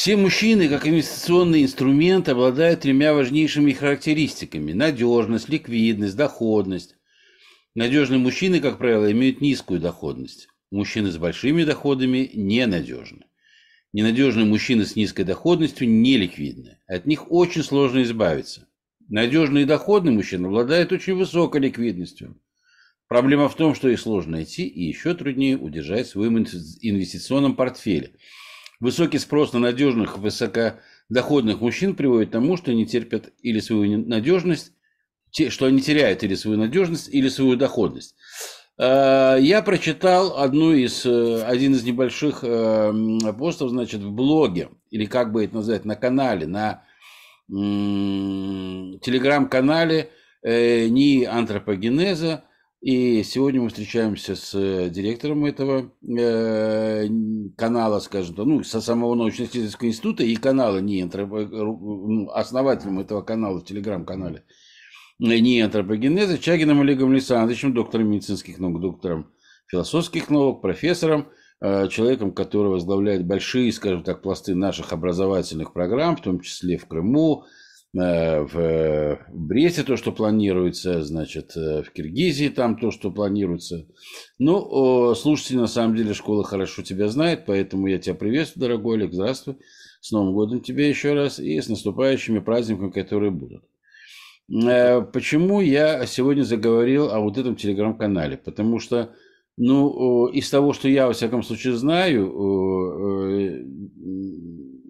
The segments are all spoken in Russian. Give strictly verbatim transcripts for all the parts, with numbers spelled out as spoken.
Все мужчины, как инвестиционный инструмент, обладают тремя важнейшими характеристиками – надежность, ликвидность, доходность. Надежные мужчины, как правило, имеют низкую доходность. Мужчины с большими доходами ненадежны. Ненадежные мужчины с низкой доходностью неликвидны. От них очень сложно избавиться. Надежные и доходные мужчины обладают очень высокой ликвидностью. Проблема в том, что их сложно найти и еще труднее удержать в своем инвестиционном портфеле. Высокий спрос на надежных, высокодоходных мужчин приводит к тому, что они терпят или свою надежность, что они теряют или свою надежность, или свою доходность. Я прочитал одну из, один из небольших постов, значит, в блоге, или как бы это назвать, на канале, на телеграм-канале НИИ Антропогенеза. И сегодня мы встречаемся с директором этого канала, скажем так, ну, со самого научно-исследовательского института и канала НИИ Антропогенеза, основателем этого канала в телеграм-канале НИИ Антропогенеза, Чагином Олегом Александровичем, доктором медицинских наук, доктором философских наук, профессором, человеком, который возглавляет большие, скажем так, пласты наших образовательных программ, в том числе в Крыму, в Бресте то, что планируется, значит, в Киргизии там то, что планируется. Ну, слушатели, на самом деле, школа хорошо тебя знает, поэтому я тебя приветствую, дорогой Олег, здравствуй. С Новым годом тебе еще раз и с наступающими праздниками, которые будут. Почему я сегодня заговорил о вот этом телеграм-канале? Потому что, ну, из того, что я, во всяком случае, знаю,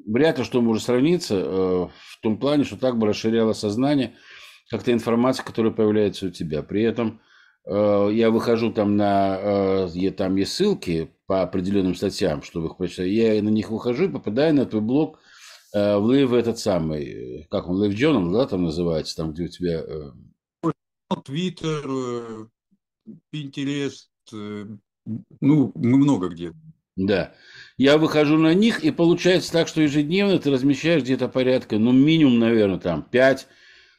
вряд ли что может сравниться в том плане, что так бы расширяло сознание как-то информация, которая появляется у тебя. При этом я выхожу там на... Там есть ссылки по определенным статьям, чтобы их прочитать. Я на них выхожу и попадаю на твой блог в Лив, этот самый, как он, LiveJournal, да, там называется, там, где у тебя... Twitter, Pinterest, ну, мы много где. Да. Я выхожу на них, и получается так, что ежедневно ты размещаешь где-то порядка, ну, минимум, наверное, там пять,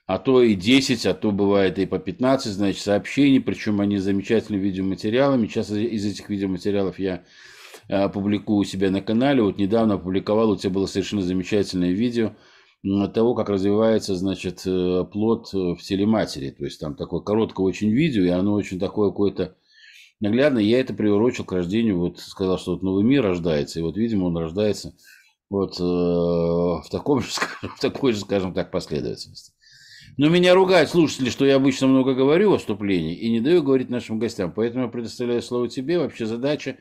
а то и десять, а то бывает и по пятнадцать, значит, сообщений, причем они замечательными видеоматериалами. Сейчас из этих видеоматериалов я публикую у себя на канале. Вот недавно опубликовал, у тебя было совершенно замечательное видео того, как развивается, значит, плод в телематери. То есть там такое короткое очень видео, и оно очень такое какое-то наглядное. Я это приурочил к рождению, вот сказал, что вот новый мир рождается, и вот, видимо, он рождается вот э, в, таком же, в такой же, скажем так, последовательности. Но меня ругают слушатели, что я обычно много говорю о вступлении и не даю говорить нашим гостям, поэтому я предоставляю слово тебе. Вообще задача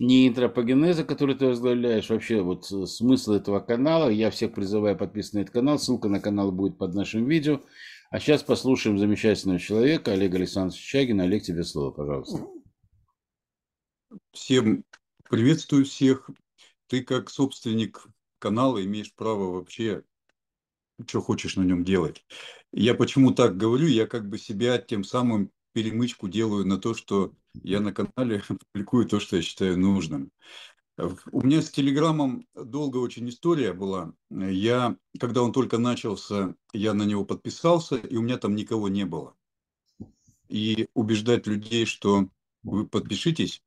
не антропогенеза, который ты возглавляешь, вообще вот смысл этого канала. Я всех призываю подписаться на этот канал. Ссылка на канал будет под нашим видео. А сейчас послушаем замечательного человека, Олега Александровича Чагина. Олег, тебе слово, пожалуйста. Всем приветствую всех. Ты как собственник канала имеешь право вообще, что хочешь на нем делать. Я почему так говорю? Я как бы себя тем самым перемычку делаю на то, что я на канале публикую то, что я считаю нужным. У меня с Телеграмом долгая очень история была. Я, когда он только начался, я на него подписался, и у меня там никого не было. И убеждать людей, что вы подпишитесь,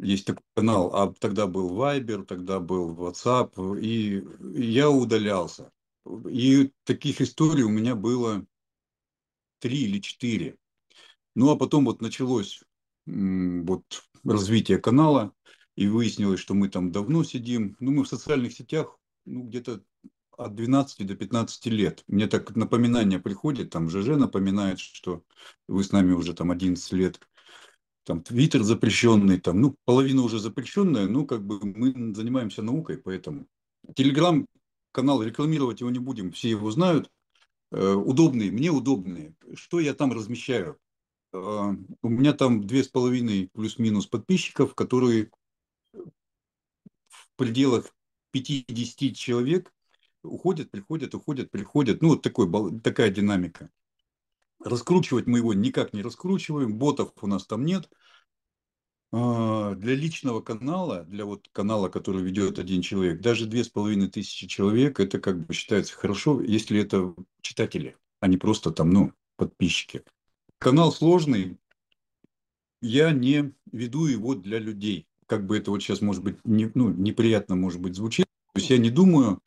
есть такой канал, а тогда был Вайбер, тогда был WhatsApp, и я удалялся. И таких историй у меня было три или четыре. Ну, а потом вот началось вот развитие канала, и выяснилось, что мы там давно сидим. Ну, мы в социальных сетях, ну, где-то от двенадцати до пятнадцати лет. Мне так напоминание приходит, там ЖЖ напоминает, что вы с нами уже там одиннадцать лет. Там Твиттер запрещенный, там, ну, половина уже запрещенная, ну, как бы мы занимаемся наукой, поэтому. Телеграм-канал, рекламировать его не будем, все его знают. Удобные, мне удобные. Что я там размещаю? Uh, у меня там две с половиной плюс-минус подписчиков, которые в пределах пятидесяти человек уходят, приходят, уходят, приходят. Ну, вот такой, такая динамика. Раскручивать мы его никак не раскручиваем, ботов у нас там нет. Uh, для личного канала, для вот канала, который ведет один человек, даже две с половиной тысячи человек, это как бы считается хорошо, если это читатели, а не просто там, ну, подписчики. Канал сложный, я не веду его для людей. Как бы это вот сейчас, может быть, не, ну, неприятно, может быть, звучит. То есть я не думаю,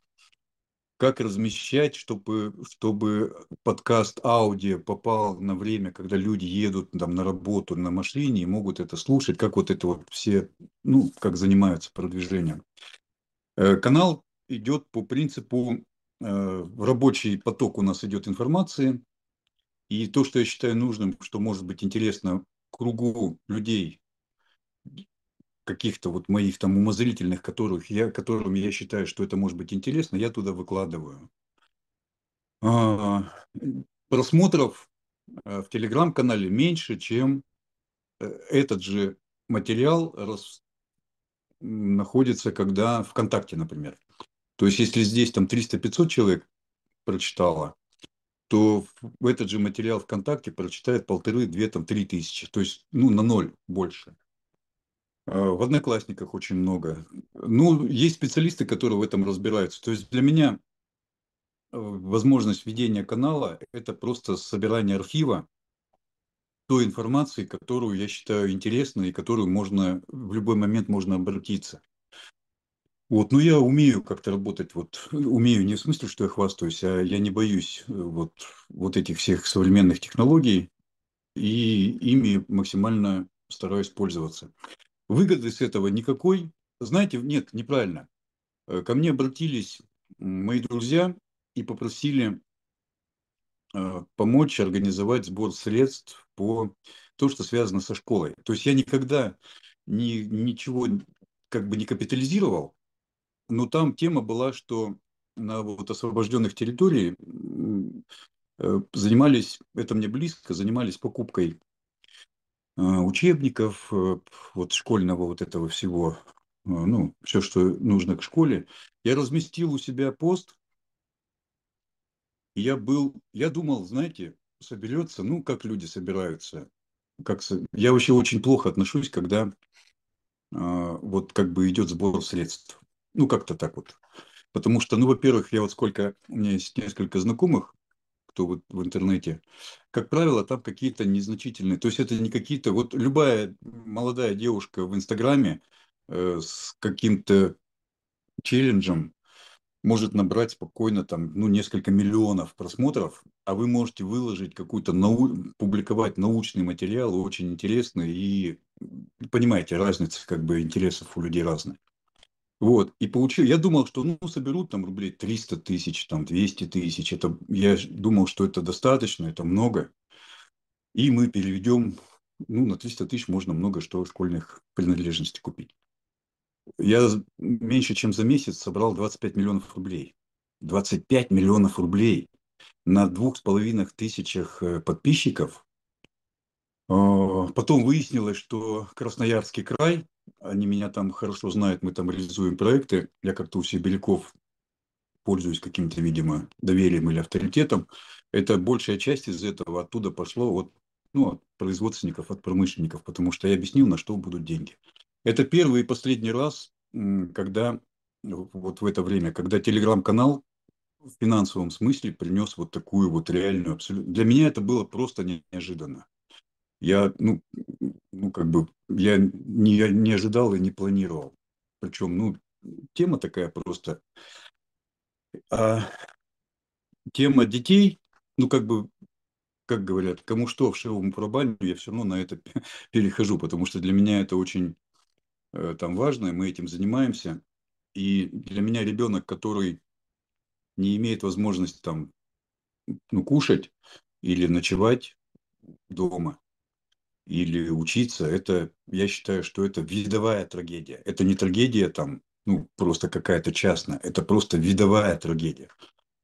как размещать, чтобы, чтобы подкаст аудио попал на время, когда люди едут там, на работу, на машине и могут это слушать, как вот это вот все, ну, как занимаются продвижением. Канал идет по принципу, рабочий поток у нас идет информации, и то, что я считаю нужным, что может быть интересно кругу людей, каких-то вот моих там умозрительных, которых я, которым я считаю, что это может быть интересно, я туда выкладываю. А, просмотров в Telegram-канале меньше, чем этот же материал рас... находится, когда ВКонтакте, например. То есть, если здесь там триста-пятьсот человек прочитало, то этот же материал ВКонтакте прочитает полторы, две, там, три тысячи. То есть, ну, на ноль больше. В Одноклассниках очень много. Ну, есть специалисты, которые в этом разбираются. То есть, для меня возможность ведения канала – это просто собирание архива той информации, которую я считаю интересной и которую можно, в любой момент можно обратиться. Вот, но я умею как-то работать, вот, умею не в смысле, что я хвастаюсь, а я не боюсь вот, вот этих всех современных технологий и ими максимально стараюсь пользоваться. Выгоды с этого никакой. Знаете, нет, неправильно. Ко мне обратились мои друзья и попросили помочь организовать сбор средств по то, что связано со школой. То есть я никогда ни, ничего как бы не капитализировал. Но там тема была, что на вот освобожденных территориях занимались, это мне близко, занимались покупкой учебников, вот школьного вот этого всего, ну, все, что нужно к школе. Я разместил у себя пост, и я был, я думал, знаете, соберется, ну, как люди собираются. Как, я вообще очень плохо отношусь, когда вот как бы идет сбор средств. Ну, как-то так вот. Потому что, ну, во-первых, я вот сколько... У меня есть несколько знакомых, кто вот в интернете. Как правило, там какие-то незначительные. То есть, это не какие-то... Вот любая молодая девушка в Инстаграме э, с каким-то челленджем может набрать спокойно там, ну, несколько миллионов просмотров, а вы можете выложить какую-то... Нау... Публиковать научный материал, очень интересный. И понимаете, разница как бы интересов у людей разная. Вот, и получил, я думал, что, ну, соберут там рублей триста тысяч, там, двести тысяч, это, я думал, что это достаточно, это много, и мы переведем, ну, на триста тысяч можно много что школьных принадлежностей купить. Я меньше, чем за месяц собрал двадцать пять миллионов рублей, двадцать пять миллионов рублей на двух с половиной тысячах подписчиков. Потом выяснилось, что Красноярский край, они меня там хорошо знают, мы там реализуем проекты. Я как-то у сибиряков пользуюсь каким-то, видимо, доверием или авторитетом. Это большая часть из этого оттуда пошло от, ну, от производственников, от промышленников, потому что я объяснил, на что будут деньги. Это первый и последний раз, когда вот в это время, когда телеграм-канал в финансовом смысле принес вот такую вот реальную абсолютно. Для меня это было просто неожиданно. Я, ну, ну, как бы, я не, я не ожидал и не планировал. Причем, ну, тема такая просто. А тема детей, ну, как бы, как говорят, кому что, вшивому барабаню, я все равно на это перехожу, потому что для меня это очень там важно, и мы этим занимаемся. И для меня ребенок, который не имеет возможности там, ну, кушать или ночевать дома, или учиться, это, я считаю, что это видовая трагедия. Это не трагедия там, ну, просто какая-то частная, это просто видовая трагедия.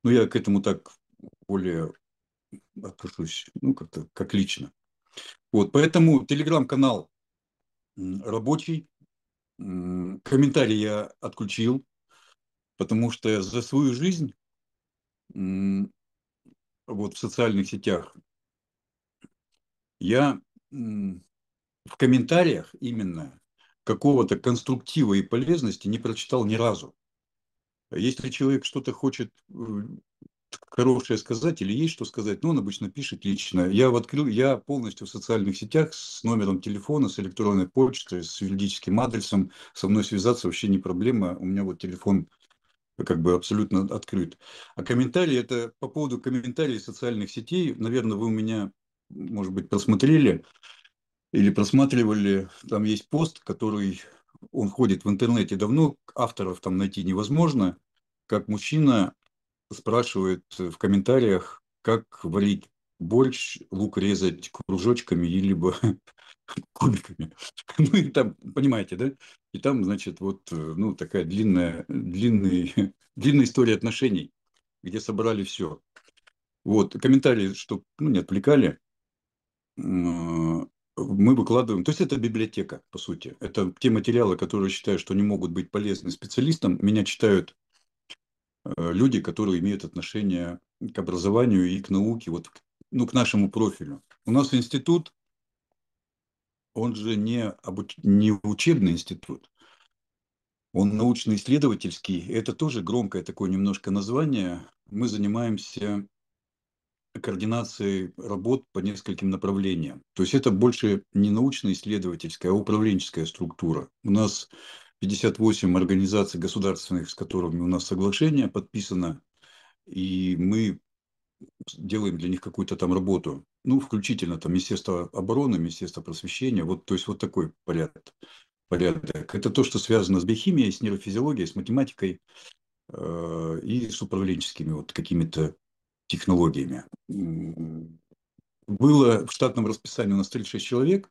Ну, я к этому так более отношусь, ну, как-то, как лично. Вот, поэтому телеграм-канал рабочий, комментарии я отключил, потому что за свою жизнь вот в социальных сетях я в комментариях именно какого-то конструктива и полезности не прочитал ни разу. Если человек что-то хочет хорошее сказать или есть что сказать, но он обычно пишет лично. Я открыл, я полностью в социальных сетях с номером телефона, с электронной почтой, с юридическим адресом. Со мной связаться вообще не проблема. У меня вот телефон как бы абсолютно открыт. А комментарии, это по поводу комментариев социальных сетей, наверное, вы у меня, может быть, просмотрели или просматривали, там есть пост, который, он ходит в интернете давно, авторов там найти невозможно, как мужчина спрашивает в комментариях, как варить борщ, лук резать кружочками или кубиками. Ну и там, понимаете, да? И там, значит, вот ну, такая длинная, длинная, длинная история отношений, где собрали все. Вот, комментарии, чтобы ну, не отвлекали, мы выкладываем. То есть это библиотека, по сути. Это те материалы, которые считаю, что не могут быть полезны специалистам. Меня читают люди, которые имеют отношение к образованию и к науке, вот, ну, к нашему профилю. У нас институт, он же не, обуч... не учебный институт, он научно-исследовательский. Это тоже громкое такое немножко название. Мы занимаемся координацией работ по нескольким направлениям. То есть это больше не научно-исследовательская, а управленческая структура. У нас пятьдесят восемь организаций государственных, с которыми у нас соглашение подписано, и мы делаем для них какую-то там работу. Ну, включительно там Министерство обороны, Министерство просвещения. Вот, то есть вот такой порядок. порядок. Это то, что связано с биохимией, с нейрофизиологией, с математикой э- и с управленческими вот какими-то технологиями. Было в штатном расписании у нас тридцать шесть человек.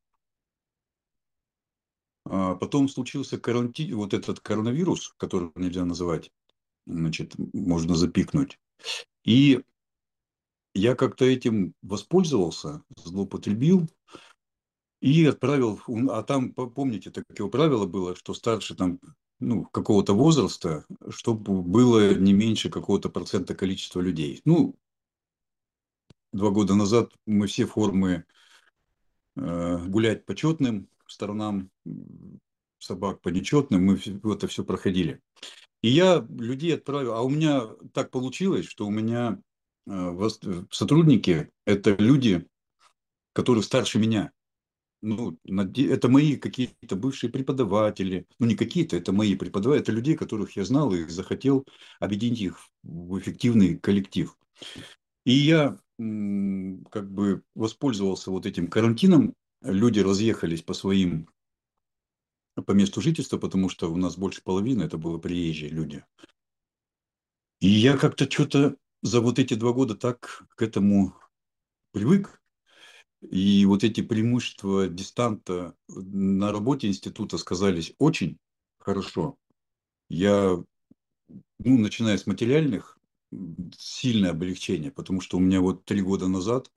А потом случился карантин, вот этот коронавирус, который нельзя называть, значит, можно запикнуть. И я как-то этим воспользовался, злоупотребил и отправил, а там, помните, такое правило было, что старше там, ну, какого-то возраста, чтобы было не меньше какого-то процента количества людей. Ну, два года назад мы все формы э, гулять по четным сторонам, собак по нечетным, мы это все проходили. И я людей отправил, а у меня так получилось, что у меня сотрудники – это люди, которые старше меня. Ну, это мои какие-то бывшие преподаватели, ну не какие-то, это мои преподаватели, это людей, которых я знал и захотел объединить их в эффективный коллектив. И я как бы воспользовался вот этим карантином, люди разъехались по своим, по месту жительства, потому что у нас больше половины, это было приезжие люди. И я как-то что-то за вот эти два года так к этому привык. И вот эти преимущества дистанта на работе института сказались очень хорошо. Я, ну, начиная с материальных, сильное облегчение, потому что у меня вот три года назад,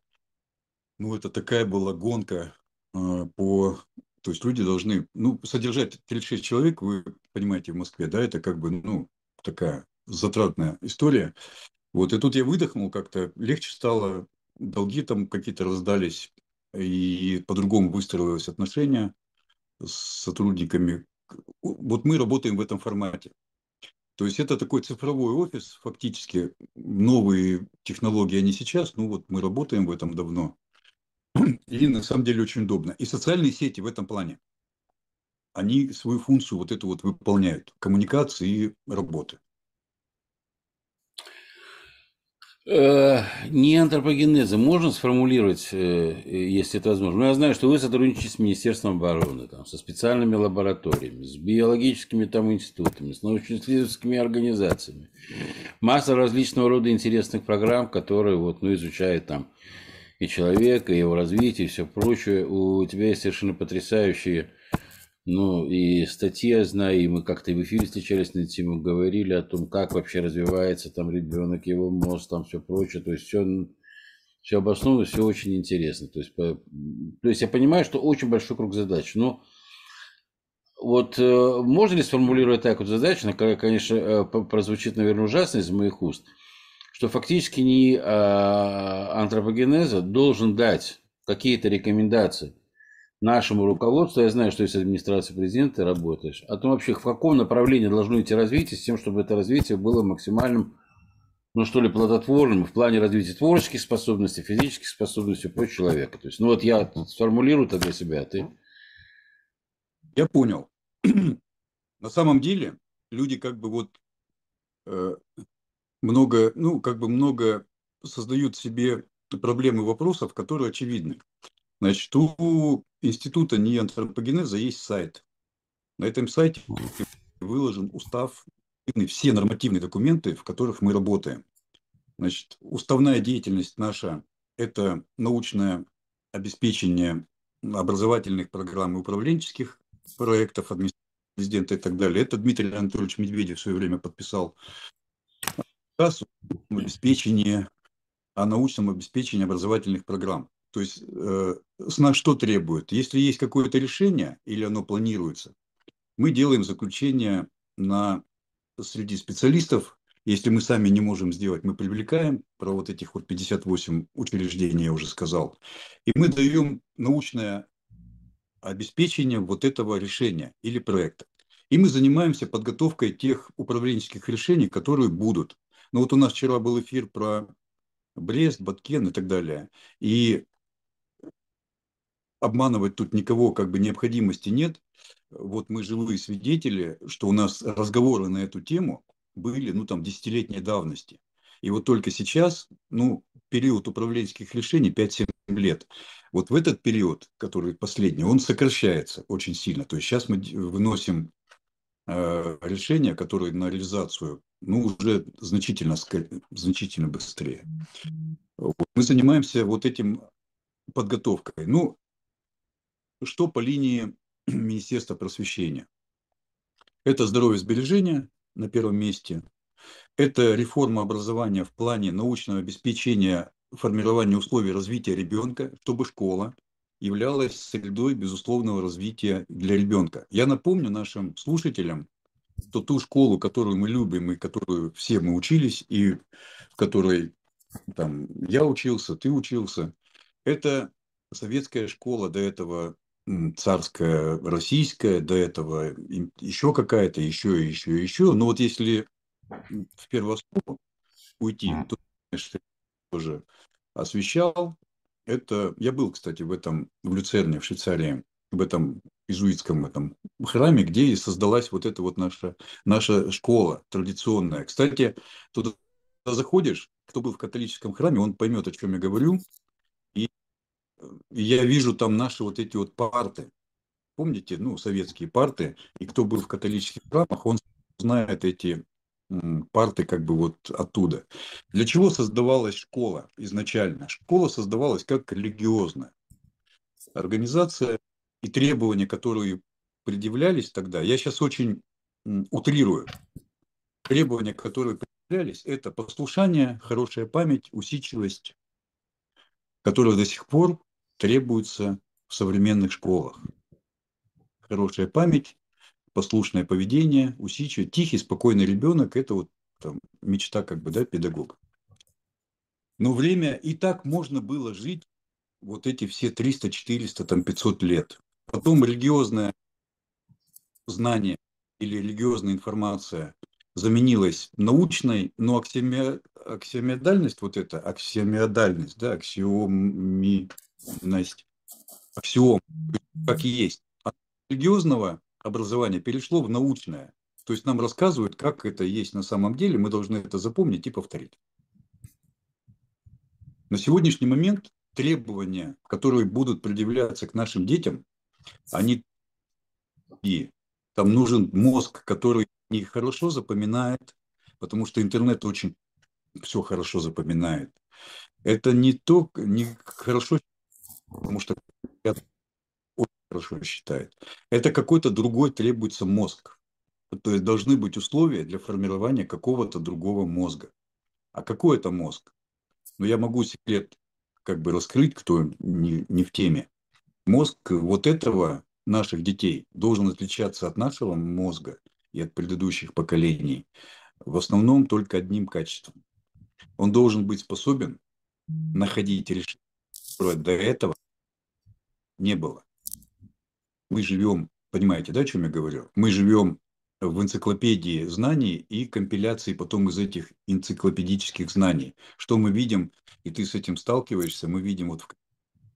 ну, это такая была гонка э, по... То есть люди должны... Ну, содержать тридцать шесть человек, вы понимаете, в Москве, да, это как бы, ну, такая затратная история. Вот, и тут я выдохнул как-то, легче стало, долги там какие-то раздались, и по-другому выстроилось отношение с сотрудниками. Вот мы работаем в этом формате. То есть это такой цифровой офис, фактически новые технологии, они сейчас, ну вот мы работаем в этом давно. И на самом деле очень удобно. И социальные сети в этом плане, они свою функцию вот эту вот выполняют, коммуникации и работы. НИИ Антропогенеза можно сформулировать, если это возможно? Но я знаю, что вы сотрудничаете с Министерством обороны, там, со специальными лабораториями, с биологическими там институтами, с научно-исследовательскими организациями. Масса различного рода интересных программ, которые вот, ну, изучают там и человека, и его развитие, и все прочее. У тебя есть совершенно потрясающие, ну, и статьи, я знаю, и мы как-то и в эфире встречались на эту тему, говорили о том, как вообще развивается там ребенок, его мозг, там все прочее. То есть все, все обосновано, все очень интересно. То есть, по, то есть я понимаю, что очень большой круг задач. Но вот э, можно ли сформулировать так вот задачу, которая, конечно, э, прозвучит, наверное, ужасно из моих уст, что фактически НИИ э, антропогенеза должен дать какие-то рекомендации нашему руководству, я знаю, что из администрации президента работаешь, о том вообще, в каком направлении должно идти развитие, с тем, чтобы это развитие было максимальным, ну что ли, плодотворным в плане развития творческих способностей, физических способностей по человеку. То есть, ну вот я сформулирую это для себя, а ты? Я понял. На самом деле люди как бы вот много, ну, как бы много создают себе проблемы вопросов, которые очевидны. Значит, у института НИИ Антропогенеза есть сайт. На этом сайте выложен устав, все нормативные документы, в которых мы работаем. Значит, уставная деятельность наша – это научное обеспечение образовательных программ и управленческих проектов администрации президента и так далее. Это Дмитрий Анатольевич Медведев в свое время подписал указ о обеспечении, о научном обеспечении образовательных программ. То есть э, с нас что требует? Если есть какое-то решение или оно планируется, мы делаем заключение на, среди специалистов. Если мы сами не можем сделать, мы привлекаем, про вот этих вот пятьдесят восемь учреждений я уже сказал, и мы даем научное обеспечение вот этого решения или проекта. И мы занимаемся подготовкой тех управленческих решений, которые будут. Ну вот у нас вчера был эфир про Брест, Баткен и так далее. И обманывать тут никого как бы необходимости нет. Вот мы живые свидетели, что у нас разговоры на эту тему были, ну, там, десятилетней давности. И вот только сейчас, ну, период управленческих решений пять-семь лет. Вот в этот период, который последний, он сокращается очень сильно. То есть сейчас мы выносим э, решения, которые на реализацию, ну, уже значительно, значительно быстрее. Мы занимаемся вот этим подготовкой. Ну, что по линии Министерства просвещения? Это здоровье, сбережения на первом месте. Это реформа образования в плане научного обеспечения формирования условий развития ребенка, чтобы школа являлась средой безусловного развития для ребенка. Я напомню нашим слушателям, что ту школу, которую мы любим и которую все мы учились, и в которой там, я учился, ты учился, это советская школа до этого, царская, российская, до этого еще какая-то, еще, еще, еще. Но вот если в первооснову уйти, то, конечно, тоже освещал. Это я был, кстати, в этом, в Люцерне, в Швейцарии, в этом иезуитском этом храме, где и создалась вот эта вот наша, наша школа традиционная. Кстати, туда заходишь, кто был в католическом храме, он поймет, о чем я говорю. Я вижу там наши вот эти вот парты. Помните, ну, советские парты. И кто был в католических храмах, он знает эти парты как бы вот оттуда. Для чего создавалась школа изначально? Школа создавалась как религиозная организация. И требования, которые предъявлялись тогда, я сейчас очень утрирую. Требования, которые предъявлялись, это послушание, хорошая память, усидчивость, которые до сих пор требуются в современных школах. Хорошая память, послушное поведение, усидчивость, тихий, спокойный ребенок – это вот там, мечта как бы, да, педагога. Но время и так можно было жить вот эти все триста, четыреста, там, пятьсот лет. Потом религиозное знание или религиозная информация заменилась научной, но аксиоми... аксиомиодальность, вот это аксиомиодальность, да, аксиоминость, аксиом, как и есть. От религиозного образования перешло в научное. То есть нам рассказывают, как это есть на самом деле, мы должны это запомнить и повторить. На сегодняшний момент требования, которые будут предъявляться к нашим детям, они и там нужен мозг, который их хорошо запоминает, потому что интернет очень все хорошо запоминает. Это не то, не хорошо, потому что очень хорошо считает. Это какой-то другой требуется мозг. То есть должны быть условия для формирования какого-то другого мозга. А какой это мозг? Ну, я могу секрет как бы раскрыть, кто не, не в теме. Мозг вот этого наших детей должен отличаться от нашего мозга и от предыдущих поколений в основном только одним качеством. Он должен быть способен находить решение, которое до этого не было. Мы живем, понимаете, да, о чем я говорю? Мы живем в энциклопедии знаний и компиляции потом из этих энциклопедических знаний. Что мы видим, и ты с этим сталкиваешься, мы видим вот в,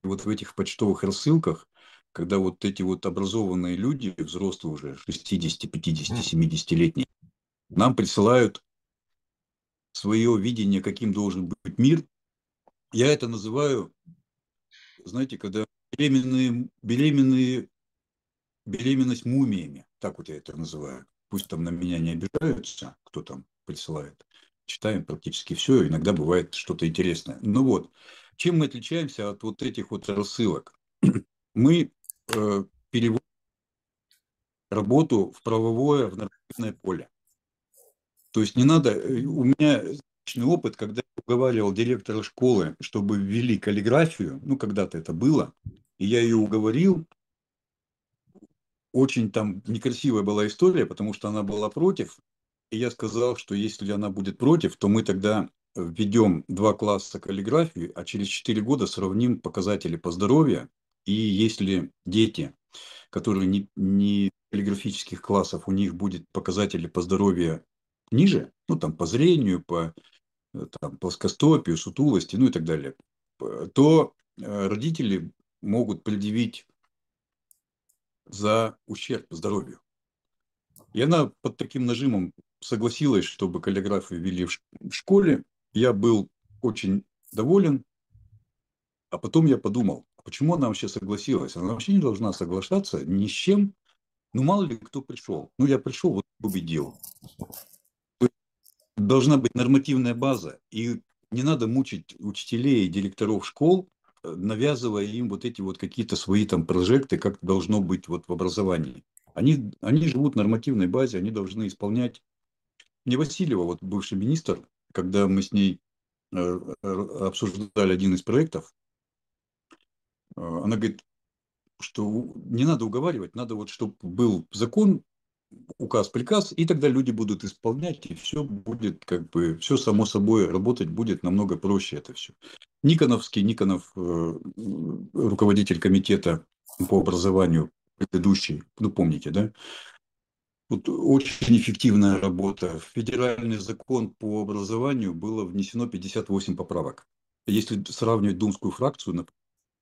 вот в этих почтовых рассылках, когда вот эти вот образованные люди, взрослые уже, шестидесяти, пятидесяти, семидесятилетние, нам присылают свое видение, каким должен быть мир. Я это называю, знаете, когда беременные, беременные, беременность мумиями, так вот я это называю. Пусть там на меня не обижаются, кто там присылает. Читаем практически все, иногда бывает что-то интересное. Ну вот, чем мы отличаемся от вот этих вот рассылок? Мы э, переводим работу в правовое, в нормативное поле. То есть не надо... У меня личный опыт, когда я уговаривал директора школы, чтобы ввели каллиграфию, ну, когда-то это было, и я ее уговорил. Очень там некрасивая была история, потому что она была против. И я сказал, что если она будет против, то мы тогда введем два класса каллиграфии, а через четыре года сравним показатели по здоровью. И если дети, которые не, не каллиграфических классов, у них будет показатели по здоровью ниже, ну там по зрению, по там, плоскостопию, сутулости, ну и так далее, то родители могут предъявить за ущерб здоровью. И она под таким нажимом согласилась, чтобы каллиграфию ввели в школе. Я был очень доволен. А потом я подумал, почему она вообще согласилась? Она вообще не должна соглашаться ни с чем. Ну, мало ли кто пришел. Ну, я пришел, вот победил. Должна быть нормативная база. И не надо мучить учителей и директоров школ, навязывая им вот эти вот какие-то свои там прожекты, как должно быть вот в образовании. Они, они живут в нормативной базе, они должны исполнять. Мне Васильева, вот бывший министр, когда мы с ней обсуждали один из проектов, она говорит, что не надо уговаривать, надо вот, чтобы был закон, указ, приказ, и тогда люди будут исполнять, и все будет как бы, все само собой работать будет намного проще это все. Никоновский, Никонов, руководитель комитета по образованию, предыдущий, ну помните, да? Вот очень эффективная работа. В федеральный закон по образованию было внесено пятьдесят восемь поправок. Если сравнивать думскую фракцию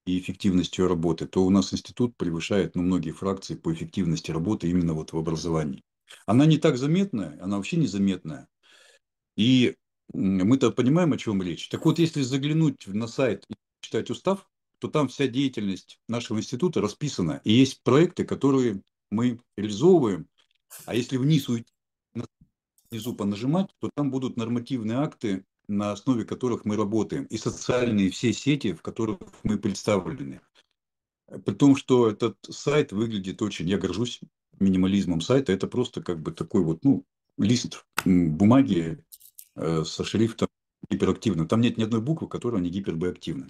и эффективность ее работы, то у нас институт превышает, ну, многие фракции по эффективности работы именно вот в образовании. Она не так заметная, она вообще незаметная. И мы-то понимаем, о чем речь. Так вот, если заглянуть на сайт и читать устав, то там вся деятельность нашего института расписана. И есть проекты, которые мы реализовываем. А если вниз уйти, внизу понажимать, то там будут нормативные акты, на основе которых мы работаем. И социальные все сети, в которых мы представлены. При том, что этот сайт выглядит очень... Я горжусь минимализмом сайта. Это просто как бы такой вот, ну, лист бумаги э, со шрифтом. Гиперактивно. Там нет ни одной буквы, которая не гипербоактивна.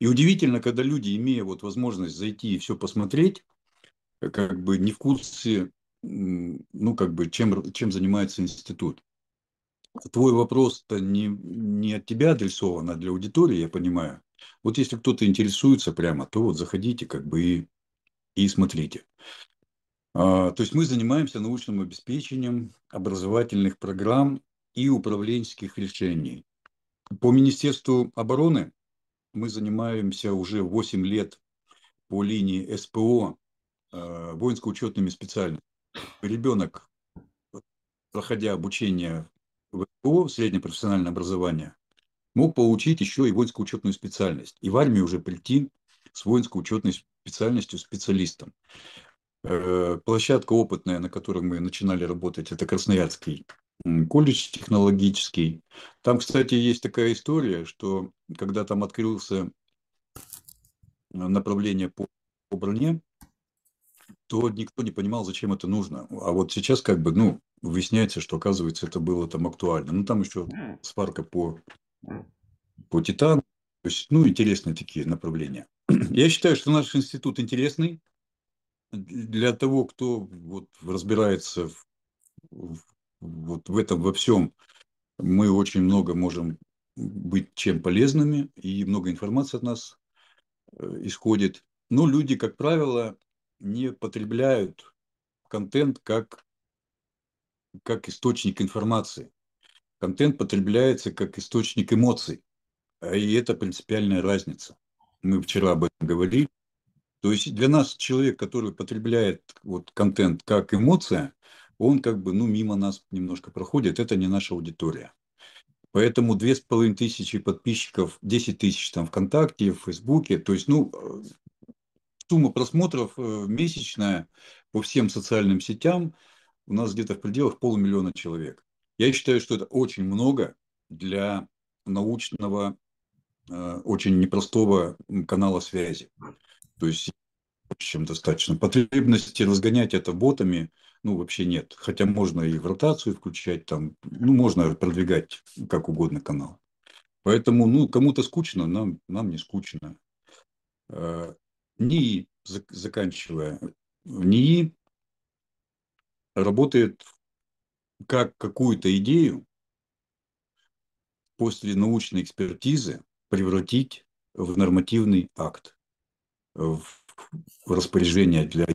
И удивительно, когда люди, имея вот возможность зайти и все посмотреть, как бы не в курсе, ну, как бы, чем, чем занимается институт. Твой вопрос-то не, не от тебя адресован, а для аудитории, я понимаю. Вот если кто-то интересуется прямо, то вот заходите, как бы, и, и смотрите. А, то есть мы занимаемся научным обеспечением образовательных программ и управленческих решений. По Министерству обороны мы занимаемся уже восемь лет по линии СПО э, воинско-учетными специальностями. Ребенок, проходя обучение в СПО, среднее профессиональное образование, мог получить еще и воинско-учетную специальность. И в армию уже прийти с воинско-учетной специальностью специалистом. Э, площадка опытная, на которой мы начинали работать, это Красноярский колледж технологический. Там, кстати, есть такая история, что когда там открылся направление по броне, то никто не понимал, зачем это нужно. А вот сейчас как бы, ну, выясняется, что, оказывается, это было там актуально. Ну, там еще сварка по, по титану. То есть, ну, интересные такие направления. Я считаю, что наш институт интересный для того, кто вот разбирается в, в Вот в этом во всем. Мы очень много можем быть чем полезными, и много информации от нас исходит. Но люди, как правило, не потребляют контент как, как источник информации. Контент потребляется как источник эмоций. И это принципиальная разница. Мы вчера об этом говорили. То есть для нас человек, который потребляет вот контент как эмоция, он как бы, ну, мимо нас немножко проходит, это не наша аудитория. Поэтому две с половиной тысячи подписчиков, десять тысяч там ВКонтакте, в Фейсбуке. То есть, ну, сумма просмотров месячная по всем социальным сетям у нас где-то в пределах полумиллиона человек. Я считаю, что это очень много для научного, очень непростого канала связи. То есть, в общем, достаточно. Потребности разгонять это ботами, ну, вообще нет. Хотя можно и в ротацию включать, там, ну, можно продвигать как угодно канал. Поэтому, ну, кому-то скучно, нам, нам не скучно. НИИ, заканчивая, НИИ работает как какую-то идею после научной экспертизы превратить в нормативный акт, в распоряжение для,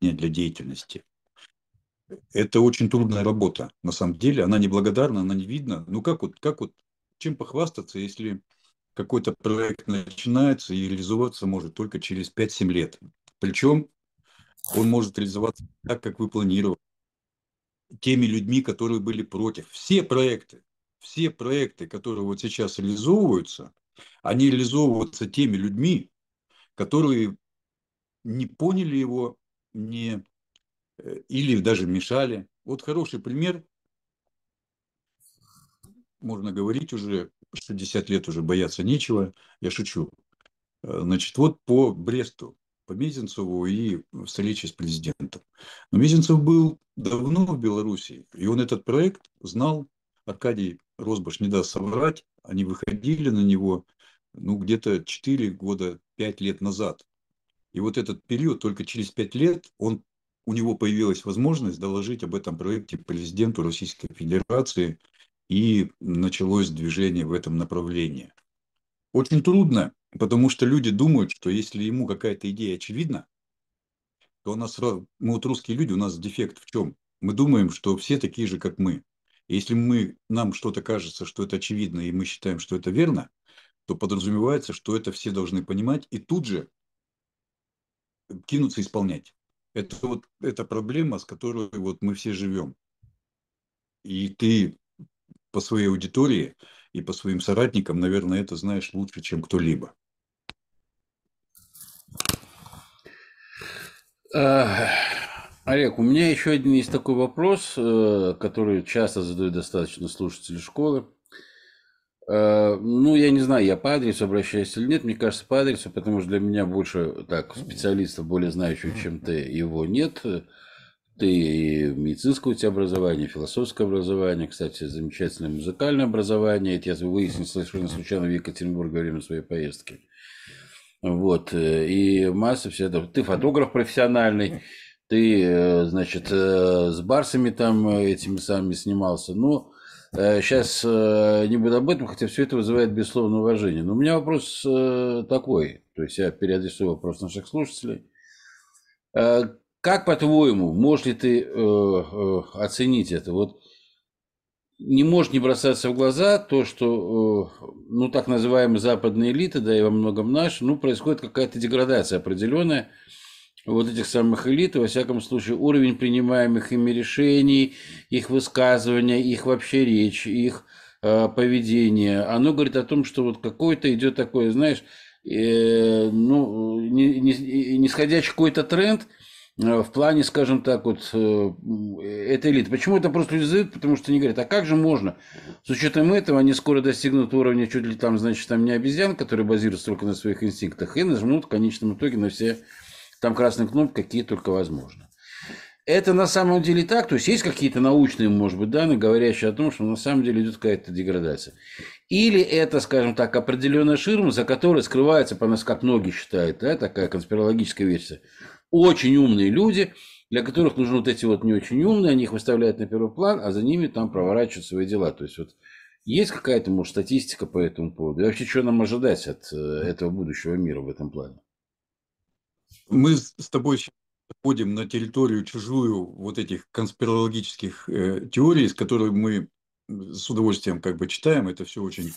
для деятельности. Это очень трудная работа, на самом деле. Она неблагодарна, она не видна. Ну, как вот, как вот, чем похвастаться, если какой-то проект начинается и реализоваться может только через пять-семь лет. Причем он может реализоваться так, как вы планировали, теми людьми, которые были против. Все проекты, все проекты, которые вот сейчас реализовываются, они реализовываются теми людьми, которые не поняли его, не... или даже мешали. Вот хороший пример. Можно говорить уже, шестьдесят лет уже бояться нечего. Я шучу. Значит, вот по Бресту, по Мезенцеву и встрече с президентом. Но Мезенцев был давно в Беларуси, и он этот проект знал. Аркадий Росборг не даст соврать. Они выходили на него ну, где-то четыре года, пять лет назад. И вот этот период, только через пять лет, он, у него появилась возможность доложить об этом проекте президенту Российской Федерации, и началось движение в этом направлении. Очень трудно, потому что люди думают, что если ему какая-то идея очевидна, то у нас сразу... Мы вот русские люди, у нас дефект в чем? Мы думаем, что все такие же, как мы. И если мы, нам что-то кажется, что это очевидно, и мы считаем, что это верно, то подразумевается, что это все должны понимать и тут же кинуться исполнять. Это вот эта проблема, с которой вот мы все живем. И ты по своей аудитории и по своим соратникам, наверное, это знаешь лучше, чем кто-либо. Олег, у меня еще один есть такой вопрос, который часто задают достаточно слушатели школы. Ну, я не знаю, я по адресу обращаюсь или нет. Мне кажется, по адресу, потому что для меня больше так специалистов, более знающих, чем ты, его нет. Ты и медицинское у тебя образование, и философское образование, кстати, замечательное музыкальное образование. Это я выяснил совершенно случайно в Екатеринбурге во время своей поездки. Вот. И масса всего. Ты фотограф профессиональный, ты, значит, с барсами там этими самыми снимался. Но сейчас не буду об этом, хотя все это вызывает безусловное уважение. Но у меня вопрос такой, то есть я переадресую вопрос наших слушателей. Как, по-твоему, можешь ли ты оценить это? Вот не может не бросаться в глаза то, что, ну, так называемые западные элиты, да и во многом наши, ну, происходит какая-то деградация определенная вот этих самых элит, во всяком случае, уровень принимаемых ими решений, их высказывания, их вообще речь, их э, поведение, оно говорит о том, что вот какой-то идет такой, знаешь, э, ну, не, не, нисходящий какой-то тренд э, в плане, скажем так, вот э, этой элиты. Почему это просто люди задают? Потому что они говорят, а как же можно? С учетом этого они скоро достигнут уровня чуть ли там, значит, там не обезьян, которые базируются только на своих инстинктах, и нажмут в конечном итоге на все... Там красные кнопки, какие только возможно. Это на самом деле так. То есть есть какие-то научные, может быть, данные, говорящие о том, что на самом деле идет какая-то деградация. Или это, скажем так, определенная ширма, за которой скрывается, по нас, как многие считают, да, такая конспирологическая версия, очень умные люди, для которых нужны вот эти вот не очень умные, они их выставляют на первый план, а за ними там проворачивают свои дела. То есть вот есть какая-то, может, статистика по этому поводу? И вообще, что нам ожидать от этого будущего мира в этом плане? Мы с тобой сейчас ходим на территорию чужую вот этих конспирологических э, теорий, с которыми мы с удовольствием как бы читаем. Это все очень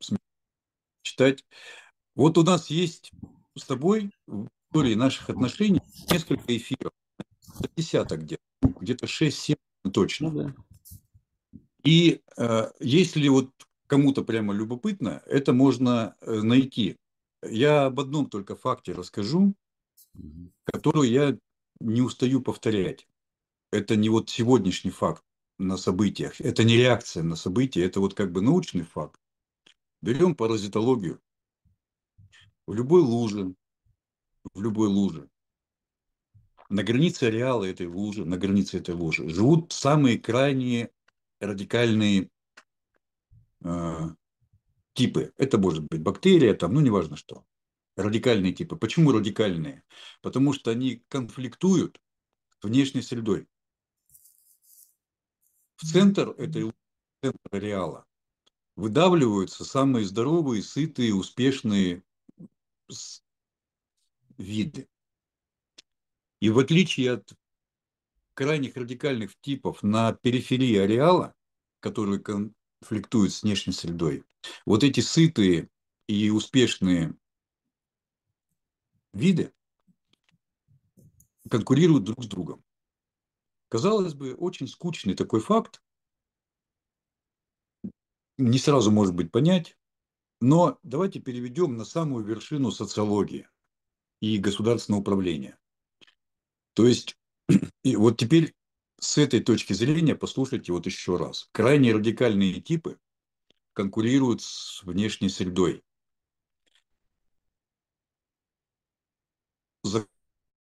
смешно читать. Вот у нас есть с тобой в истории наших отношений несколько эфиров. Десяток где-то. Где-то шесть-семь точно. Ну, да. И э, если вот кому-то прямо любопытно, это можно найти. Я об одном только факте расскажу, который я не устаю повторять. Это не вот сегодняшний факт на событиях, это не реакция на события, это вот как бы научный факт. Берем паразитологию. В любой луже, в любой луже, на границе ареала этой лужи, на границе этой лужи живут самые крайние радикальные э, типы. Это может быть бактерия, там, ну неважно что. Радикальные типы. Почему радикальные? Потому что они конфликтуют с внешней средой. В центр этой лужи, в центр ареала, выдавливаются самые здоровые, сытые, успешные виды. И в отличие от крайних радикальных типов на периферии ареала, которые конфликтуют с внешней средой, вот эти сытые и успешные виды конкурируют друг с другом. Казалось бы, очень скучный такой факт, не сразу может быть понять, но давайте переведем на самую вершину социологии и государственного управления. То есть, и вот теперь с этой точки зрения послушайте вот еще раз. Крайне радикальные типы конкурируют с внешней средой.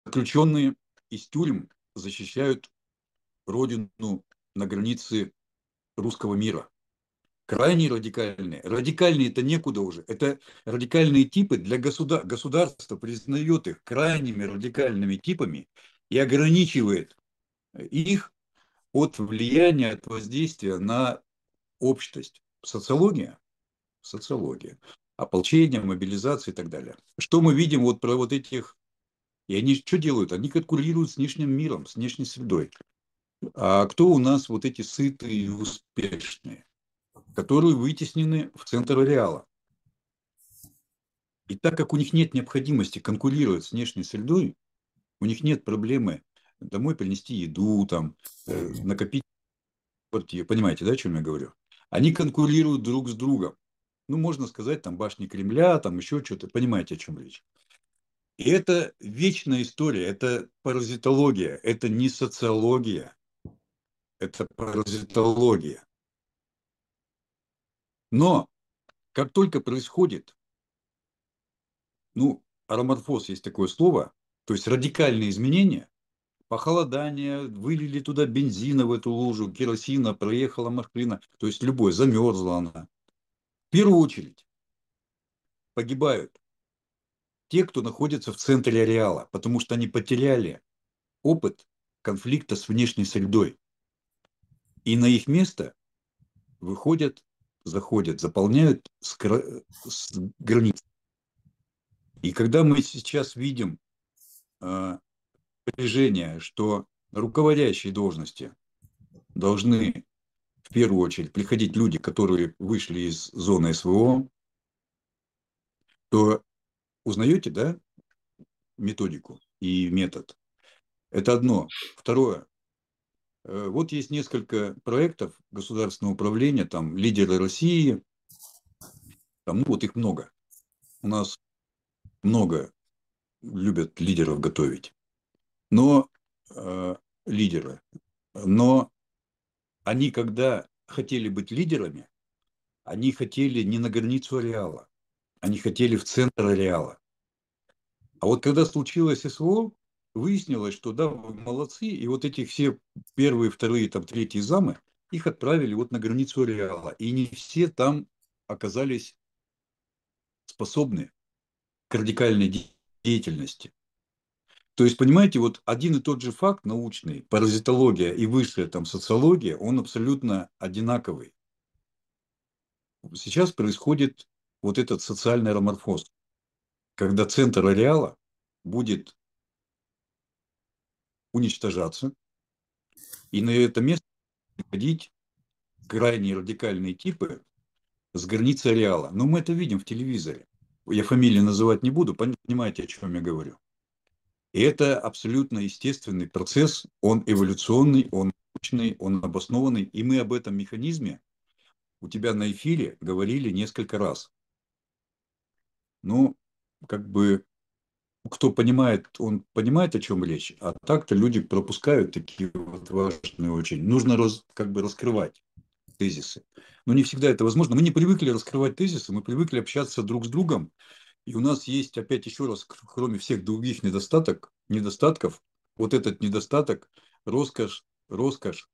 Заключенные из тюрьм защищают родину на границе русского мира. Крайне радикальные. Радикальные это некуда уже. Это радикальные типы для государства. Государство признает их крайними радикальными типами и ограничивает их от влияния, от воздействия на общность. Социология. Социология. Ополчение, мобилизация и так далее. Что мы видим вот про вот этих... И они что делают? Они конкурируют с внешним миром, с внешней средой. А кто у нас вот эти сытые и успешные, которые вытеснены в центр ареала? И так как у них нет необходимости конкурировать с внешней средой, у них нет проблемы домой принести еду, там, накопить. Вот, понимаете, да, о чем я говорю? Они конкурируют друг с другом. Ну, можно сказать, там башни Кремля, там еще что-то. Понимаете, о чем речь? И это вечная история, это паразитология, это не социология, это паразитология. Но как только происходит, ну, ароморфоз есть такое слово, то есть радикальные изменения, похолодание, вылили туда бензина в эту лужу, керосина, проехала машина, то есть любой, замерзла она. В первую очередь погибают те, кто находится в центре ареала, потому что они потеряли опыт конфликта с внешней средой. И на их место выходят, заходят, заполняют с, с границ. И когда мы сейчас видим э, движение, что руководящие должности должны в первую очередь приходить люди, которые вышли из зоны СВО, то узнаете, да, методику и метод? Это одно. Второе. Вот есть несколько проектов государственного управления, там лидеры России, там, ну вот их много. У нас много любят лидеров готовить. Но э, лидеры. Но они, когда хотели быть лидерами, они хотели не на границу ареала. Они хотели в центр ареала. А вот когда случилось СВО, выяснилось, что да, вы молодцы, и вот эти все первые, вторые, там, третьи замы, их отправили вот на границу ареала. И не все там оказались способны к радикальной де- деятельности. То есть, понимаете, вот один и тот же факт научный, паразитология и высшая там социология, он абсолютно одинаковый. Сейчас происходит вот этот социальный ароморфоз, когда центр ареала будет уничтожаться, и на это место приходить крайне радикальные типы с границы ареала. Но мы это видим в телевизоре. Я фамилии называть не буду, понимаете, о чем я говорю. И это абсолютно естественный процесс, он эволюционный, он научный, он обоснованный, и мы об этом механизме у тебя на эфире говорили несколько раз. Ну, как бы, кто понимает, он понимает, о чем речь, а так-то люди пропускают такие вот важные очень. Нужно раз, как бы раскрывать тезисы. Но не всегда это возможно. Мы не привыкли раскрывать тезисы, мы привыкли общаться друг с другом. И у нас есть, опять еще раз, кроме всех других недостаток, недостатков, вот этот недостаток, роскошь, роскошь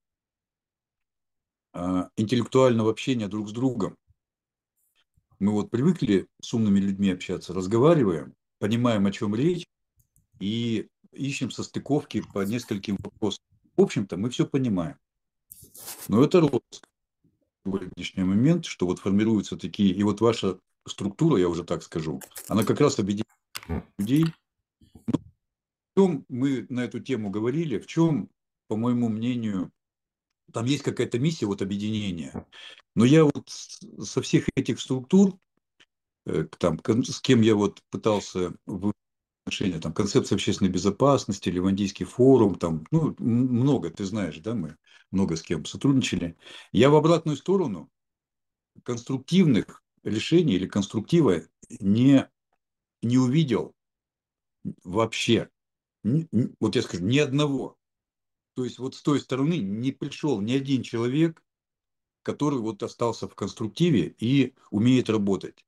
а, интеллектуального общения друг с другом. Мы вот привыкли с умными людьми общаться, разговариваем, понимаем, о чем речь, и ищем состыковки по нескольким вопросам. В общем-то, мы все понимаем. Но это роскошь. В сегодняшний момент, что вот формируются такие, и вот ваша структура, я уже так скажу, она как раз объединяет людей. В чем мы на эту тему говорили, в чем, по моему мнению, там есть какая-то миссия вот объединения. Но я вот со всех этих структур, там, с кем я вот пытался в отношении, там, концепция общественной безопасности, Ливадийский форум, там, ну, много, ты знаешь, да, мы много с кем сотрудничали. Я в обратную сторону конструктивных решений или конструктива не, не увидел вообще. Вот я скажу, ни одного. То есть вот с той стороны не пришел ни один человек, который вот остался в конструктиве и умеет работать.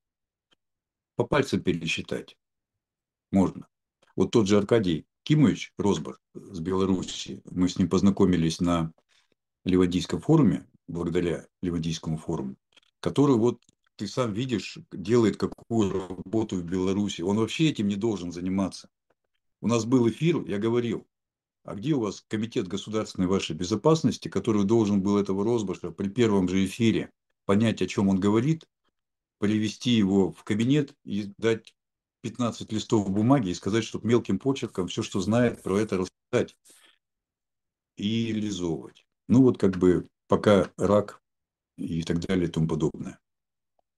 По пальцам пересчитать можно. Вот тот же Аркадий Кимович Росборг с Беларуси, мы с ним познакомились на Ливадийском форуме, благодаря Ливадийскому форуму, который вот ты сам видишь, делает какую работу в Беларуси. Он вообще этим не должен заниматься. У нас был эфир, я говорил, а где у вас комитет государственной вашей безопасности, который должен был этого Росборга при первом же эфире понять, о чем он говорит, привести его в кабинет и дать пятнадцать листов бумаги и сказать, чтобы мелким почерком все, что знает, про это рассказать и реализовывать. Ну вот как бы пока рак и так далее и тому подобное.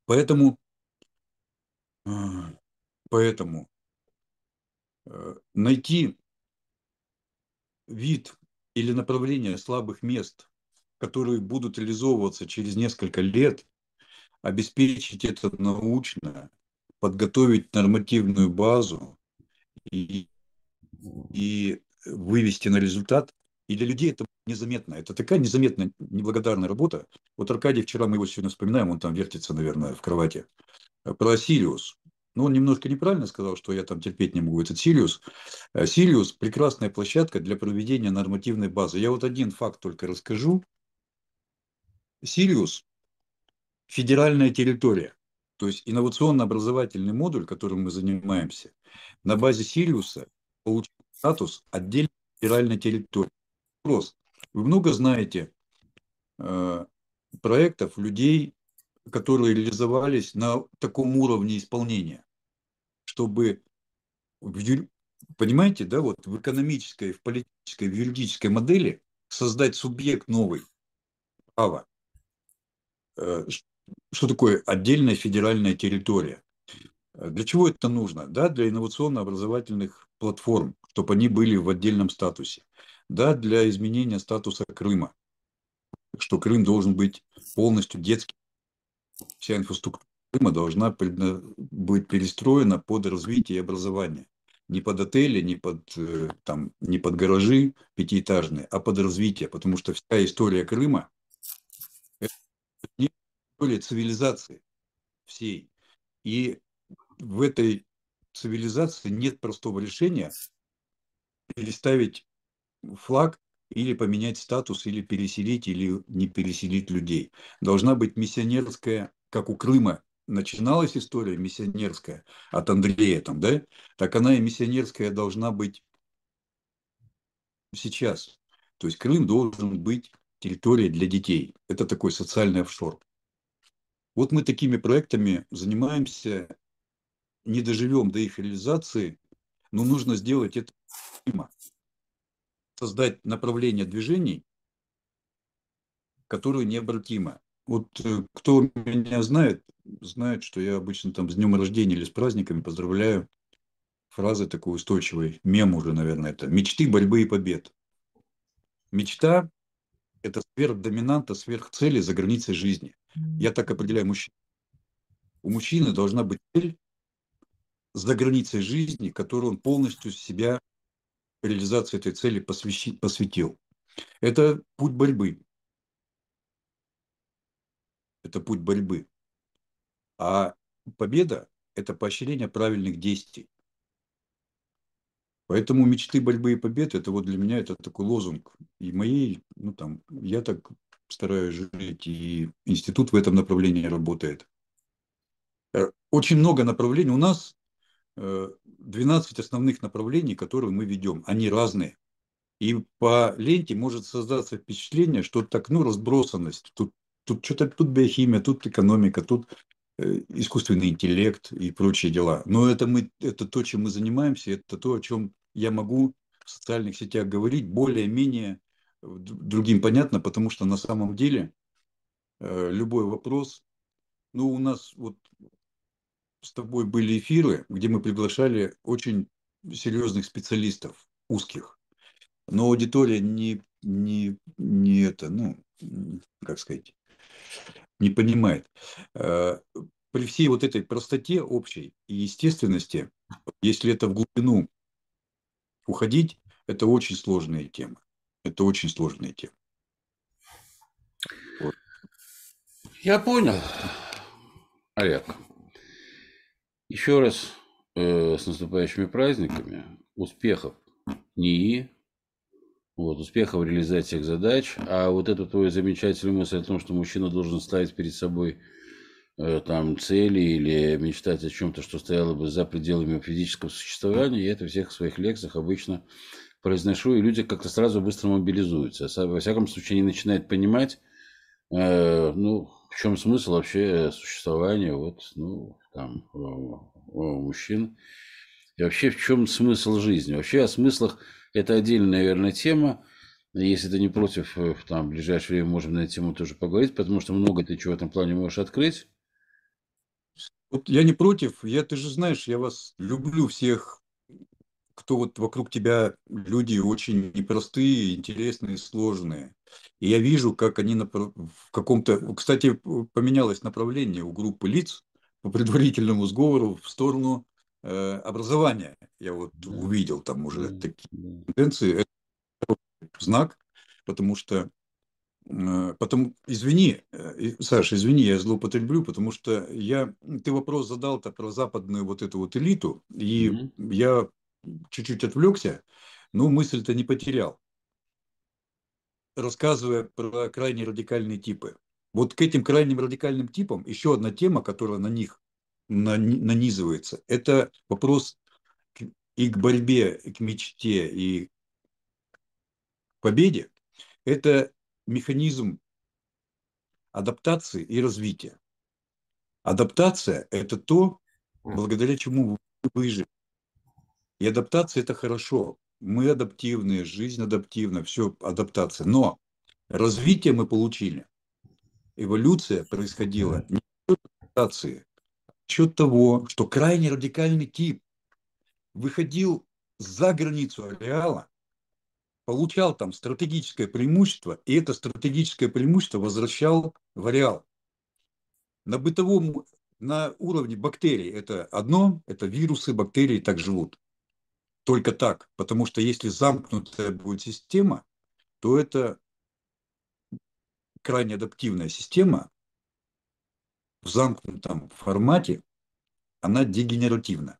Поэтому, поэтому найти вид или направление слабых мест, которые будут реализовываться через несколько лет, обеспечить это научно, подготовить нормативную базу и, и вывести на результат. И для людей это незаметно. Это такая незаметная, неблагодарная работа. Вот Аркадий, вчера мы его сегодня вспоминаем, он там вертится, наверное, в кровати, про Сириус. Но он немножко неправильно сказал, что я там терпеть не могу этот Сириус. Сириус – прекрасная площадка для проведения нормативной базы. Я вот один факт только расскажу. Сириус – федеральная территория. То есть инновационно-образовательный модуль, которым мы занимаемся, на базе Сириуса получил статус отдельной федеральной территории. Вопрос. Вы много знаете э, проектов, людей, которые реализовались на таком уровне исполнения, чтобы, в, понимаете, да, вот в экономической, в политической, в юридической модели создать субъект новый, права. Что такое отдельная федеральная территория? Для чего это нужно? Да, для инновационно-образовательных платформ, чтобы они были в отдельном статусе. Да, для изменения статуса Крыма, что Крым должен быть полностью детским. Вся инфраструктура Крыма должна быть перестроена под развитие и образование. Не под отели, не под, там, не под гаражи пятиэтажные, а под развитие. Потому что вся история Крыма – это история цивилизации всей. И в этой цивилизации нет простого решения переставить флаг или поменять статус, или переселить, или не переселить людей. Должна быть миссионерская, как у Крыма начиналась история миссионерская, от Андрея там, да, так она и миссионерская должна быть сейчас. То есть Крым должен быть территорией для детей. Это такой социальный офшор. Вот мы такими проектами занимаемся, не доживем до их реализации, но нужно сделать это прямо. Создать направление движений, которое необратимо. Вот кто меня знает, знает, что я обычно там с днем рождения или с праздниками поздравляю фразой такой устойчивой, мем уже, наверное, это «мечты, борьбы и побед». Мечта – это сверхдоминанта, сверхцели за границей жизни. Я так определяю мужчин. У мужчины должна быть цель за границей жизни, которую он полностью себя реализации этой цели посвятил. Это путь борьбы. Это путь борьбы. А победа – это поощрение правильных действий. Поэтому мечты, борьбы и победы – это вот для меня это такой лозунг. И моей, ну там, я так стараюсь жить, и институт в этом направлении работает. Очень много направлений. У нас двенадцать основных направлений, которые мы ведем. Они разные. И по ленте может создаться впечатление, что так, ну, разбросанность. Тут, тут что-то, тут биохимия, тут экономика, тут э, искусственный интеллект и прочие дела. Но это, мы, это то, чем мы занимаемся, это то, о чем я могу в социальных сетях говорить более-менее другим понятно, потому что на самом деле э, любой вопрос, ну, у нас вот с тобой были эфиры, где мы приглашали очень серьезных специалистов, узких. Но аудитория не, не, не это, ну, как сказать, не понимает. При всей вот этой простоте общей и естественности, если это в глубину уходить, это очень сложные темы. Это очень сложные темы. Вот. Я понял, Олег. Еще раз э, с наступающими праздниками, успехов НИИ, вот, успехов в реализации задач. А вот эту твою замечательную мысль о том, что мужчина должен ставить перед собой э, там, цели или мечтать о чем-то, что стояло бы за пределами физического существования, я это в всех своих лекциях обычно произношу, и люди как-то сразу быстро мобилизуются. Во всяком случае, они начинают понимать, э, ну, в чем смысл вообще существования, вот, ну, там, у, у мужчин. И вообще, в чем смысл жизни? Вообще, о смыслах это отдельная, наверное, тема. Если ты не против, там, в ближайшее время можем на эту тему тоже поговорить, потому что много ты чего в этом плане можешь открыть. Вот я не против. Я, ты же знаешь, я вас люблю всех, кто вот вокруг тебя, люди очень непростые, интересные, сложные. И я вижу, как они направ... в каком-то... Кстати, поменялось направление у группы лиц по предварительному сговору в сторону э, образования. Я вот да. увидел там уже да. такие тенденции. Это знак, потому что... Э, потом, извини, э, Саш, извини, я злоупотреблю, потому что я... Ты вопрос задал-то про западную вот эту вот элиту, и mm-hmm. я чуть-чуть отвлекся, но мысль-то не потерял. Рассказывая про крайне радикальные типы. Вот к этим крайним радикальным типам еще одна тема, которая на них нанизывается, это вопрос и к борьбе, и к мечте, и к победе. Это механизм адаптации и развития. Адаптация – это то, благодаря чему вы выживете. И адаптация – это хорошо. Мы адаптивные, жизнь адаптивна, все адаптация. Но развитие мы получили. Эволюция происходила не от адаптации, а от того, что крайне радикальный тип выходил за границу ареала, получал там стратегическое преимущество, и это стратегическое преимущество возвращал в ареал. На бытовом, на уровне бактерий это одно, это вирусы, бактерии так живут. Только так, потому что если замкнутая будет система, то это крайне адаптивная система в замкнутом формате, она дегенеративна.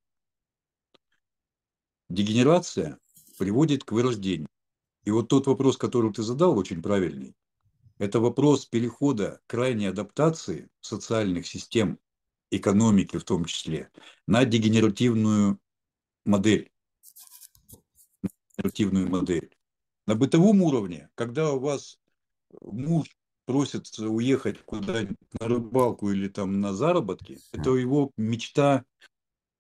Дегенерация приводит к вырождению. И вот тот вопрос, который ты задал, очень правильный. Это вопрос перехода крайней адаптации социальных систем, экономики в том числе, на дегенеративную модель. модель. На бытовом уровне, когда у вас муж просит уехать куда-нибудь на рыбалку или там на заработки, это его мечта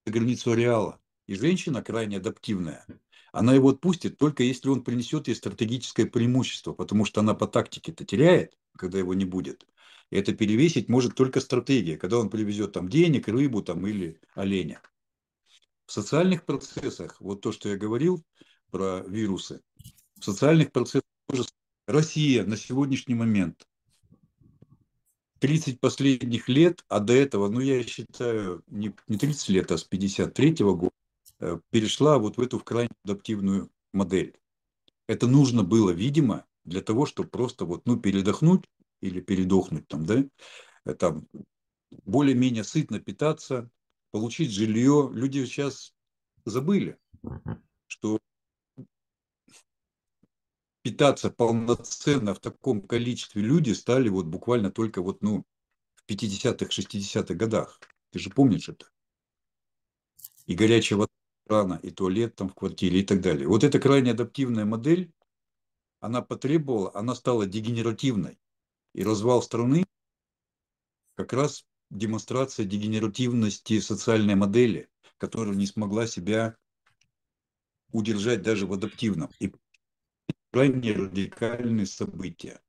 за границу ареала. И женщина крайне адаптивная. Она его отпустит, только если он принесет ей стратегическое преимущество, потому что она по тактике-то теряет, когда его не будет. И это перевесить может только стратегия, когда он привезет там денег, рыбу там, или оленя. В социальных процессах, вот то, что я говорил, про вирусы. В социальных процессах тоже Россия на сегодняшний момент тридцать последних лет, а до этого, ну, я считаю, не, не тридцать лет, а с пятьдесят третьего года, э, перешла вот в эту в крайне адаптивную модель. Это нужно было, видимо, для того, чтобы просто вот, ну, передохнуть или передохнуть там, да, там, более-менее сытно питаться, получить жилье. Люди сейчас забыли, что питаться полноценно в таком количестве люди стали вот буквально только вот, ну, в пятидесятых, шестидесятых годах. Ты же помнишь это? И горячая вода, рана, и туалет там в квартире и так далее. Вот эта крайне адаптивная модель, она потребовала, она стала дегенеративной. И развал страны как раз демонстрация дегенеративности социальной модели, которая не смогла себя удержать даже в адаптивном. И крайне радикальные события.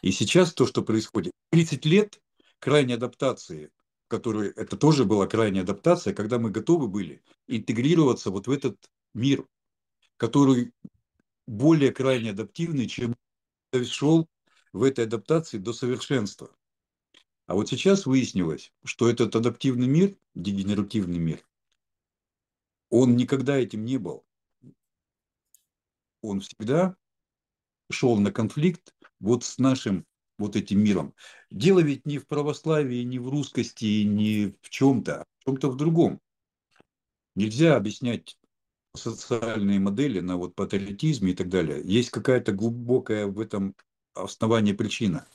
И сейчас то, что происходит, тридцать лет крайней адаптации, которая, это тоже была крайняя адаптация, когда мы готовы были интегрироваться вот в этот мир, который более крайне адаптивный, чем шел в этой адаптации до совершенства. А вот сейчас выяснилось, что этот адаптивный мир, дегенеративный мир, он никогда этим не был. Он всегда шел на конфликт вот с нашим вот этим миром. Дело ведь не в православии, не в русскости, не в чем-то, а в чем-то в другом. Нельзя объяснять социальные модели на вот патриотизме и так далее. Есть какая-то глубокая в этом основании причина.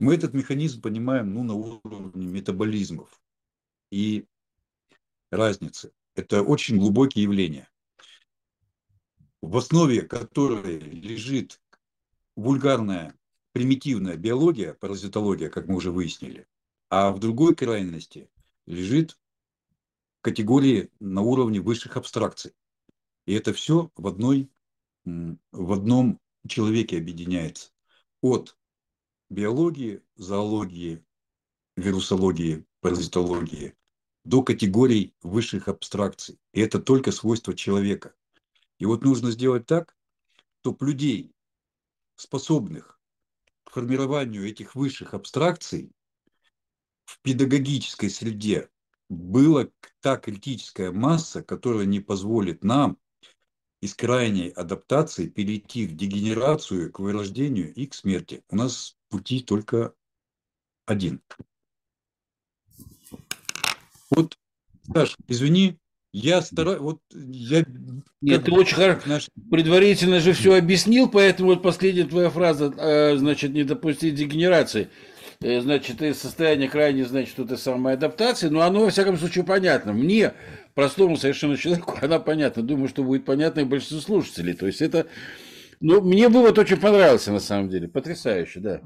Мы этот механизм понимаем, ну, на уровне метаболизмов и разницы. Это очень глубокие явления, в основе которой лежит вульгарная, примитивная биология, паразитология, как мы уже выяснили, а в другой крайности лежит категории на уровне высших абстракций. И это все в, одной, в одном человеке объединяется. От биологии, зоологии, вирусологии, паразитологии до категорий высших абстракций. И это только свойство человека. И вот нужно сделать так, чтобы людей, способных к формированию этих высших абстракций, в педагогической среде была та критическая масса, которая не позволит нам из крайней адаптации перейти в дегенерацию, к вырождению и к смерти. У нас пути только один. Вот, Саш, извини. Я стараюсь, вот я... Нет, ты очень хорошо наш... предварительно же все объяснил, поэтому вот последняя твоя фраза, значит, не допустить дегенерации, значит, и состояние крайне, значит, вот этой самой адаптации, но оно, во всяком случае, понятно. Мне, простому совершенно человеку, она понятна. Думаю, что будет понятно и большинству слушателей. То есть это, ну, мне вывод очень понравился, на самом деле, потрясающе, да.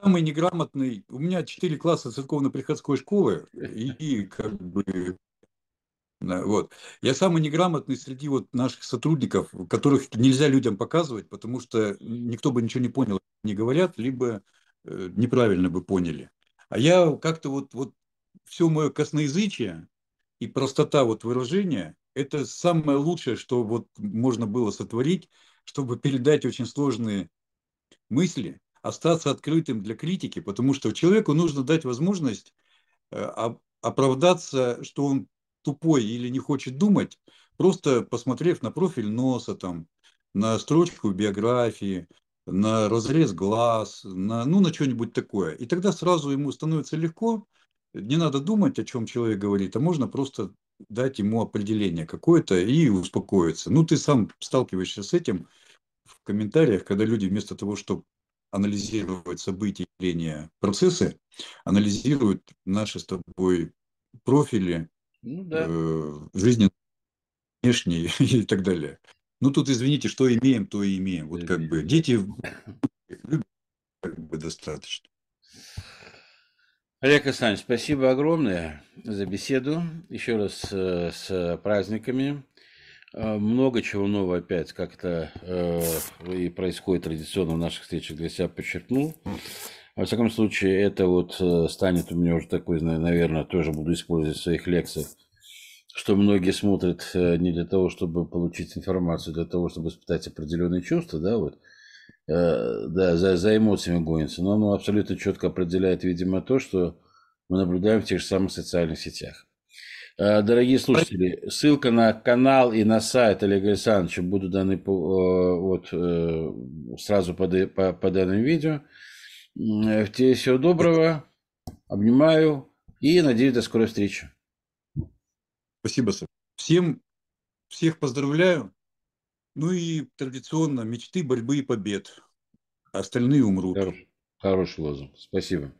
Самый неграмотный, у меня четыре класса церковно-приходской школы, и как бы... Вот. Я самый неграмотный среди вот наших сотрудников, которых нельзя людям показывать, потому что никто бы ничего не понял, не говорят, либо э, неправильно бы поняли. А я как-то вот, вот все мое косноязычие и простота вот выражения, это самое лучшее, что вот можно было сотворить, чтобы передать очень сложные мысли, остаться открытым для критики, потому что человеку нужно дать возможность э, оправдаться, что он тупой или не хочет думать, просто посмотрев на профиль носа, там, на строчку биографии, на разрез глаз, на, ну, на что-нибудь такое. И тогда сразу ему становится легко, не надо думать, о чем человек говорит, а можно просто дать ему определение какое-то и успокоиться. Ну, ты сам сталкиваешься с этим в комментариях, когда люди вместо того, чтобы анализировать события, явления, процессы, анализируют наши с тобой профили, ну, да. Жизнь внешней и так далее. Ну, тут, извините, что имеем, то и имеем. Вот как бы дети любят, как бы достаточно. Олег Александрович, спасибо огромное за беседу. Еще раз с праздниками. Много чего нового опять как-то и происходит традиционно в наших встречах, для себя подчеркнул. Во всяком случае, это вот станет у меня уже такой, наверное, тоже буду использовать в своих лекциях, что многие смотрят не для того, чтобы получить информацию, а для того, чтобы испытать определенные чувства, да, вот. да, за, за эмоциями гонится, но он абсолютно четко определяет, видимо, то, что мы наблюдаем в тех же самых социальных сетях. Дорогие слушатели, ссылка на канал и на сайт Олега Александровича будут даны вот, сразу под, по, по данным видео. Всего доброго, обнимаю и надеюсь, до скорой встречи. Спасибо, Саша. Всем, всех поздравляю. Ну и традиционно мечты, борьбы и побед. Остальные умрут. Хороший, хороший лозунг. Спасибо.